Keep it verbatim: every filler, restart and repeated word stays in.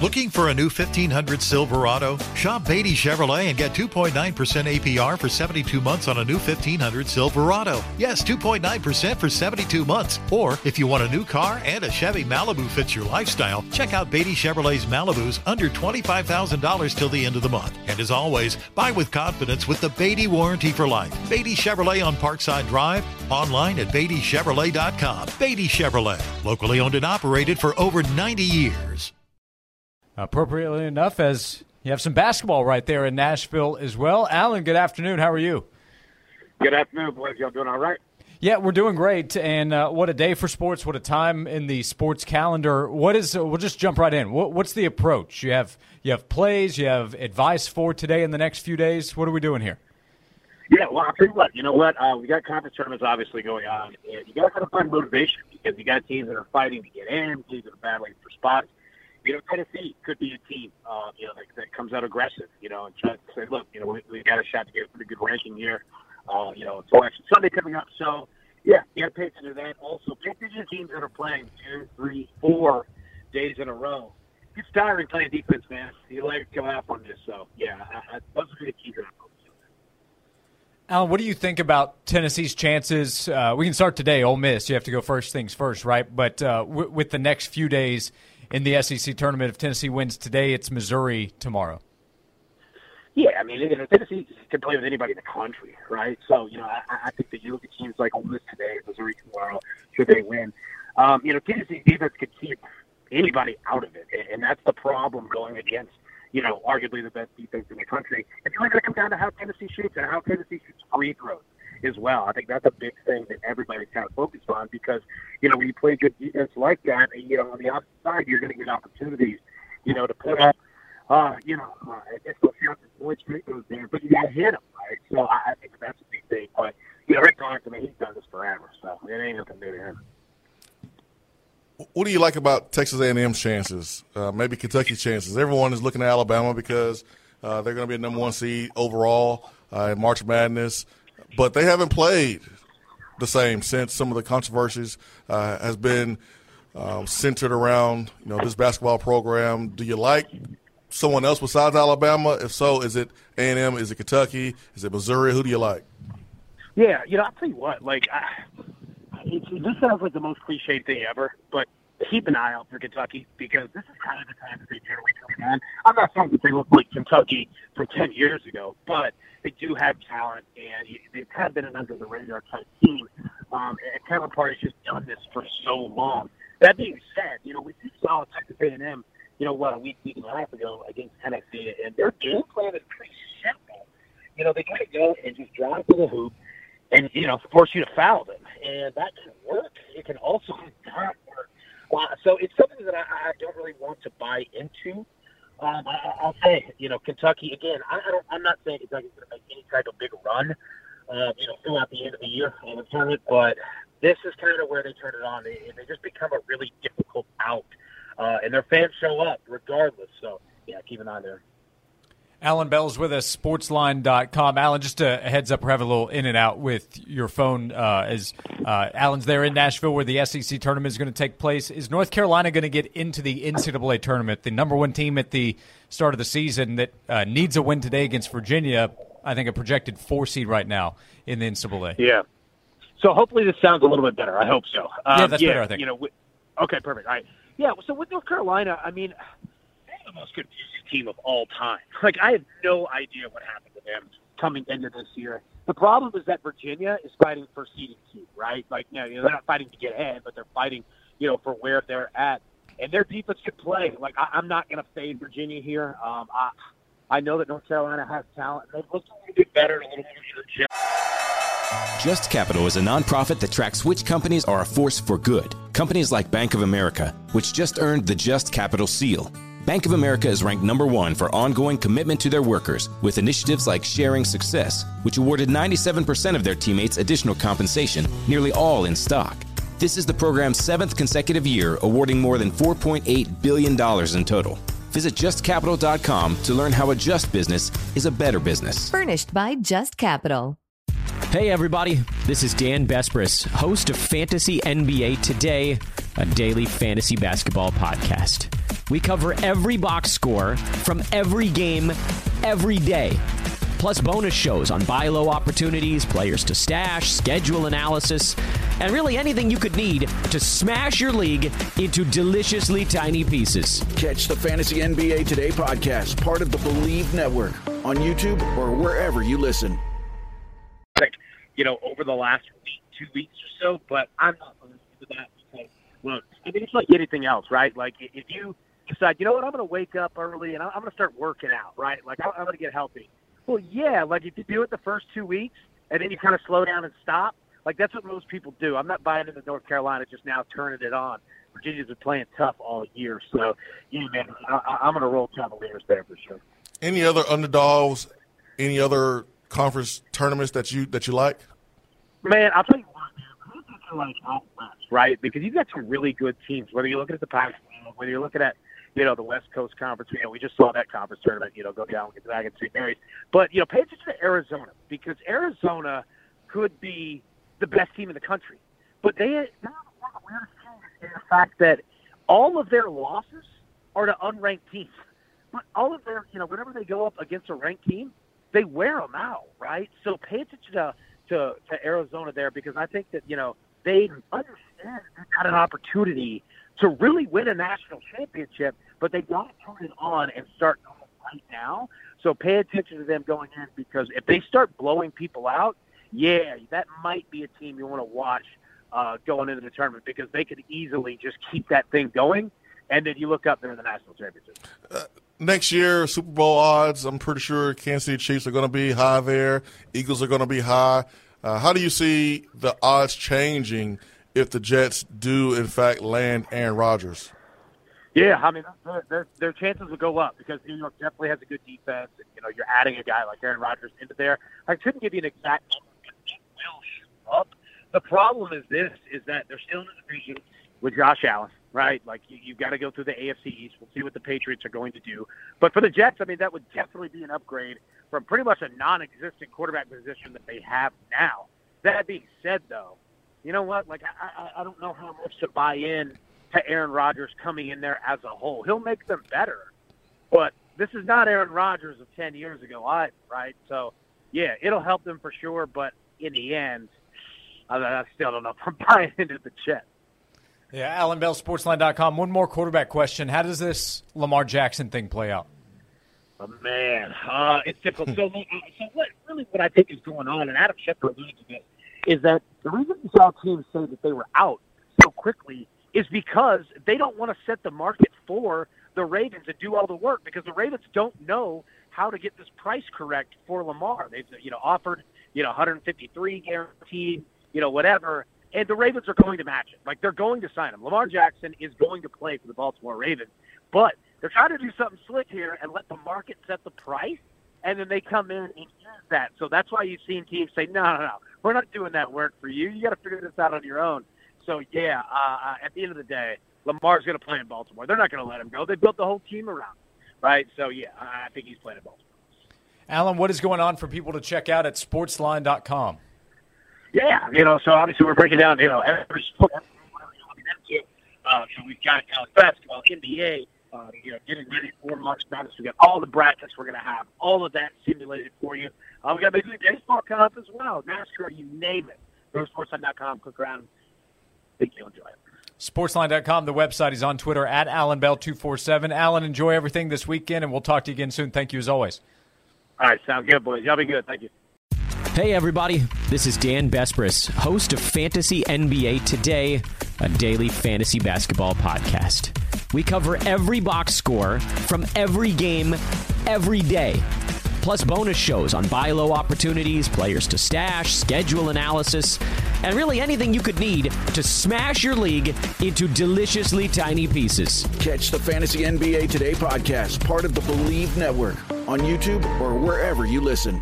Looking for a new fifteen hundred Silverado? Shop Beatty Chevrolet and get two point nine percent A P R for seventy-two months on a new fifteen hundred Silverado. Yes, two point nine percent for seventy-two months. Or if you want a new car and a Chevy Malibu fits your lifestyle, check out Beatty Chevrolet's Malibus under twenty-five thousand dollars till the end of the month. And as always, buy with confidence with the Beatty warranty for life. Beatty Chevrolet on Parkside Drive, online at Beatty Chevrolet dot com. Beatty Chevrolet, locally owned and operated for over ninety years. Appropriately enough, as you have some basketball right there in Nashville as well. Alan, good afternoon. How are you? Good afternoon, boys. Y'all doing all right? Yeah, we're doing great. And uh, what a day for sports. What a time in the sports calendar. What is? Uh, we'll just jump right in. What, what's the approach? You have you have plays. You have advice for today and the next few days. What are we doing here? Yeah, well, I'll tell you what. You know what? Uh, we got conference tournaments obviously going on. And you got to find motivation because you got teams that are fighting to get in, teams that are battling for spots. You know, Tennessee could be a team, uh, you know, that, that comes out aggressive, you know, and tries to say, look, you know, we, we got a shot to get a pretty good ranking here, uh, you know, so actually Sunday coming up. So, yeah, you got to pay attention to that. Also, pay attention to teams that are playing two, three, four days in a row. It's tiring playing defense, man. You later come up on this. So, yeah, I, I, those are the keys. Alan, what do you think about Tennessee's chances? Uh, we can start today, Ole Miss. You have to go first things first, right? But uh, w- with the next few days, in the S E C tournament, if Tennessee wins today, it's Missouri tomorrow. Yeah, I mean, you know, Tennessee can play with anybody in the country, right? So, you know, I, I think that you look at teams like Ole Miss today, Missouri tomorrow, should they win. Um, you know, Tennessee defense could keep anybody out of it, and, and that's the problem going against, you know, arguably the best defense in the country. It's really going to come down to how Tennessee shoots and how Tennessee shoots free throws as well. I think that's a big thing that everybody's kind of focused on because, you know, when you play good defense like that, and, you know, on the opposite side, you're going to get opportunities, you know, to put up, uh, you know, uh, it's going to be out the points there, but you got to hit them, right? So I, I think that's a big thing. But, you know, Rick Carson, he's done this forever, so it ain't nothing new to him. What do you like about Texas A and M's chances, uh, maybe Kentucky's chances? Everyone is looking at Alabama because uh, they're going to be a number one seed overall uh, in March Madness. But they haven't played the same since some of the controversies uh, has been um, centered around, you know, this basketball program. Do you like someone else besides Alabama? If so, is it A and M? Is it Kentucky? Is it Missouri? Who do you like? Yeah, you know, I'll tell you what. Like, I, it, this sounds like the most cliche thing ever, but keep an eye out for Kentucky because this is kind of the time that they generally come on. I'm not saying that they look like Kentucky from ten years ago, but they do have talent, and they've kind of been an under-the-radar type team. Um, and Cameron Partey's just done this for so long. That being said, you know, we saw Texas A and M, you know, what, a week, week and a half ago against N X D, and their game plan is pretty simple. You know, they kind of go and just drive to the hoop and, you know, force you to foul them. And that can work. It can also not work. Uh, so it's something that I, I don't really want to buy into. Um, I, I'll say, you know, Kentucky, again, I, I don't, I'm not saying Kentucky's going to make any type of big run, uh, you know, throughout the end of the year in the tournament, but this is kind of where they turn it on. They, they just become a really difficult out, uh, and their fans show up regardless. So, yeah, keep an eye there. Alan Bell's with us, Sportsline dot com. Alan, just a heads up, we're having a little in and out with your phone. Uh, as uh, Alan's there in Nashville where the S E C tournament is going to take place. Is North Carolina going to get into the N C double A tournament, the number one team at the start of the season that uh, needs a win today against Virginia, I think a projected four seed right now in the N C double A? Yeah. So hopefully this sounds a little bit better. I hope so. Um, yeah, that's yeah, better, I think. You know, we, okay, perfect. All right. Yeah, so with North Carolina, I mean, they're the most confusing team of all time. Like, I have no idea what happened to them coming into this year. The problem is that Virginia is fighting for seeding two, right? Like, you know, they're not fighting to get ahead, but they're fighting, you know, for where they're at. And their defense could play. Like, I, I'm not going to fade Virginia here. Um, I, I know that North Carolina has talent. They've looked a little bit better, a little bit better. Just Capital is a nonprofit that tracks which companies are a force for good. Companies like Bank of America, which just earned the Just Capital seal. Bank of America is ranked number one for ongoing commitment to their workers with initiatives like Sharing Success, which awarded ninety-seven percent of their teammates additional compensation, nearly all in stock. This is the program's seventh consecutive year, awarding more than four point eight billion dollars in total. Visit just capital dot com to learn how a just business is a better business. Furnished by Just Capital. Hey, everybody. This is Dan Bespris, host of Fantasy N B A Today, a daily fantasy basketball podcast. We cover every box score from every game, every day. Plus bonus shows on buy low opportunities, players to stash, schedule analysis, and really anything you could need to smash your league into deliciously tiny pieces. Catch the Fantasy N B A Today podcast, part of the Believe Network, on YouTube or wherever you listen. You know, over the last week, two weeks or so, but I'm not going to do that because, look, I mean, it's like anything else, right? Like, if you decide, you know what, I'm going to wake up early and I'm going to start working out, right? Like, I'm going to get healthy. Well, yeah, like if you do it the first two weeks and then you kind of slow down and stop, like that's what most people do. I'm not buying into North Carolina just now turning it on. Virginia's been playing tough all year. So, yeah, man, I, I'm going to roll Cavaliers there for sure. Any other underdogs, any other conference tournaments that you that you like? Man, I'll tell you what, man. I like all west, right? Because you've got some really good teams, whether you're looking at the Pac twelve, whether you're looking at – you know, the West Coast Conference, you know, we just saw that conference tournament, you know, go down with the Dragons, Saint Mary's. But, you know, pay attention to Arizona because Arizona could be the best team in the country. But they, they're one of the weirdest teams in the fact that all of their losses are to unranked teams. But all of their, you know, whenever they go up against a ranked team, they wear them out, right? So pay attention to, to, to Arizona there because I think that, you know, they understand they've got an opportunity to really win a national championship, but they got to turn it on and start going right now. So pay attention to them going in because if they start blowing people out, yeah, that might be a team you want to watch uh, going into the tournament because they could easily just keep that thing going, and then you look up there in the national championship. Uh, next year, Super Bowl odds, I'm pretty sure Kansas City Chiefs are going to be high there. Eagles are going to be high. Uh, how do you see the odds changing if the Jets do, in fact, land Aaron Rodgers? Yeah, I mean, their, their, their chances will go up because New York definitely has a good defense. And, you know, you're adding a guy like Aaron Rodgers into there. I couldn't give you an exact number, but it will shoot up. The problem is this, is that they're still in the division with Josh Allen, right? Like, you, you've got to go through the A F C East. We'll see what the Patriots are going to do. But for the Jets, I mean, that would definitely be an upgrade from pretty much a non-existent quarterback position that they have now. That being said, though, you know what? Like, I, I, I don't know how much to buy in to Aaron Rodgers coming in there as a whole. He'll make them better, but this is not Aaron Rodgers of ten years ago either, right? So, yeah, it'll help them for sure, but in the end, I, I still don't know if I'm buying into the Jets. Yeah, Alan Bell, Sportsline dot com. One more quarterback question. How does this Lamar Jackson thing play out? Oh, man, uh, it's difficult. so, so what really what I think is going on, and Adam Schefter alluded to this, is that the reason you saw teams say that they were out so quickly is because they don't want to set the market for the Ravens to do all the work because the Ravens don't know how to get this price correct for Lamar. They've, you know, offered, you know, one fifty-three guaranteed, you know, whatever, and the Ravens are going to match it. Like, they're going to sign him. Lamar Jackson is going to play for the Baltimore Ravens, but they're trying to do something slick here and let the market set the price, and then they come in and use that. So that's why you've seen teams say, no, no, no, we're not doing that work for you. You got to figure this out on your own. So, yeah, uh, at the end of the day, Lamar's going to play in Baltimore. They're not going to let him go. They built the whole team around him, right? So, yeah, I think he's playing in Baltimore. Alan, what is going on for people to check out at sportsline dot com? Yeah, you know, so obviously we're breaking down, you know, every sport, whatever you're looking into. Uh, so we've got college basketball, N B A, uh, you know, getting ready for March Madness. We've got all the brackets we're going to have, all of that simulated for you. Uh, we've got Major League Baseball coming up as well, NASCAR, you name it. Go to sportsline dot com, click around. Think you'll enjoy it. sportsline dot com, the website. He's on Twitter at Alan Bell two forty-seven. Alan, enjoy everything this weekend, and we'll talk to you again soon. Thank you as always. All right, sounds good, boys. Y'all be good. Thank you. Hey, everybody. This is Dan Bespris, host of Fantasy N B A Today, a daily fantasy basketball podcast. We cover every box score from every game, every day. Plus bonus shows on buy low opportunities, players to stash, schedule analysis, and really anything you could need to smash your league into deliciously tiny pieces. Catch the Fantasy N B A Today podcast, part of the Believe Network, on YouTube or wherever you listen.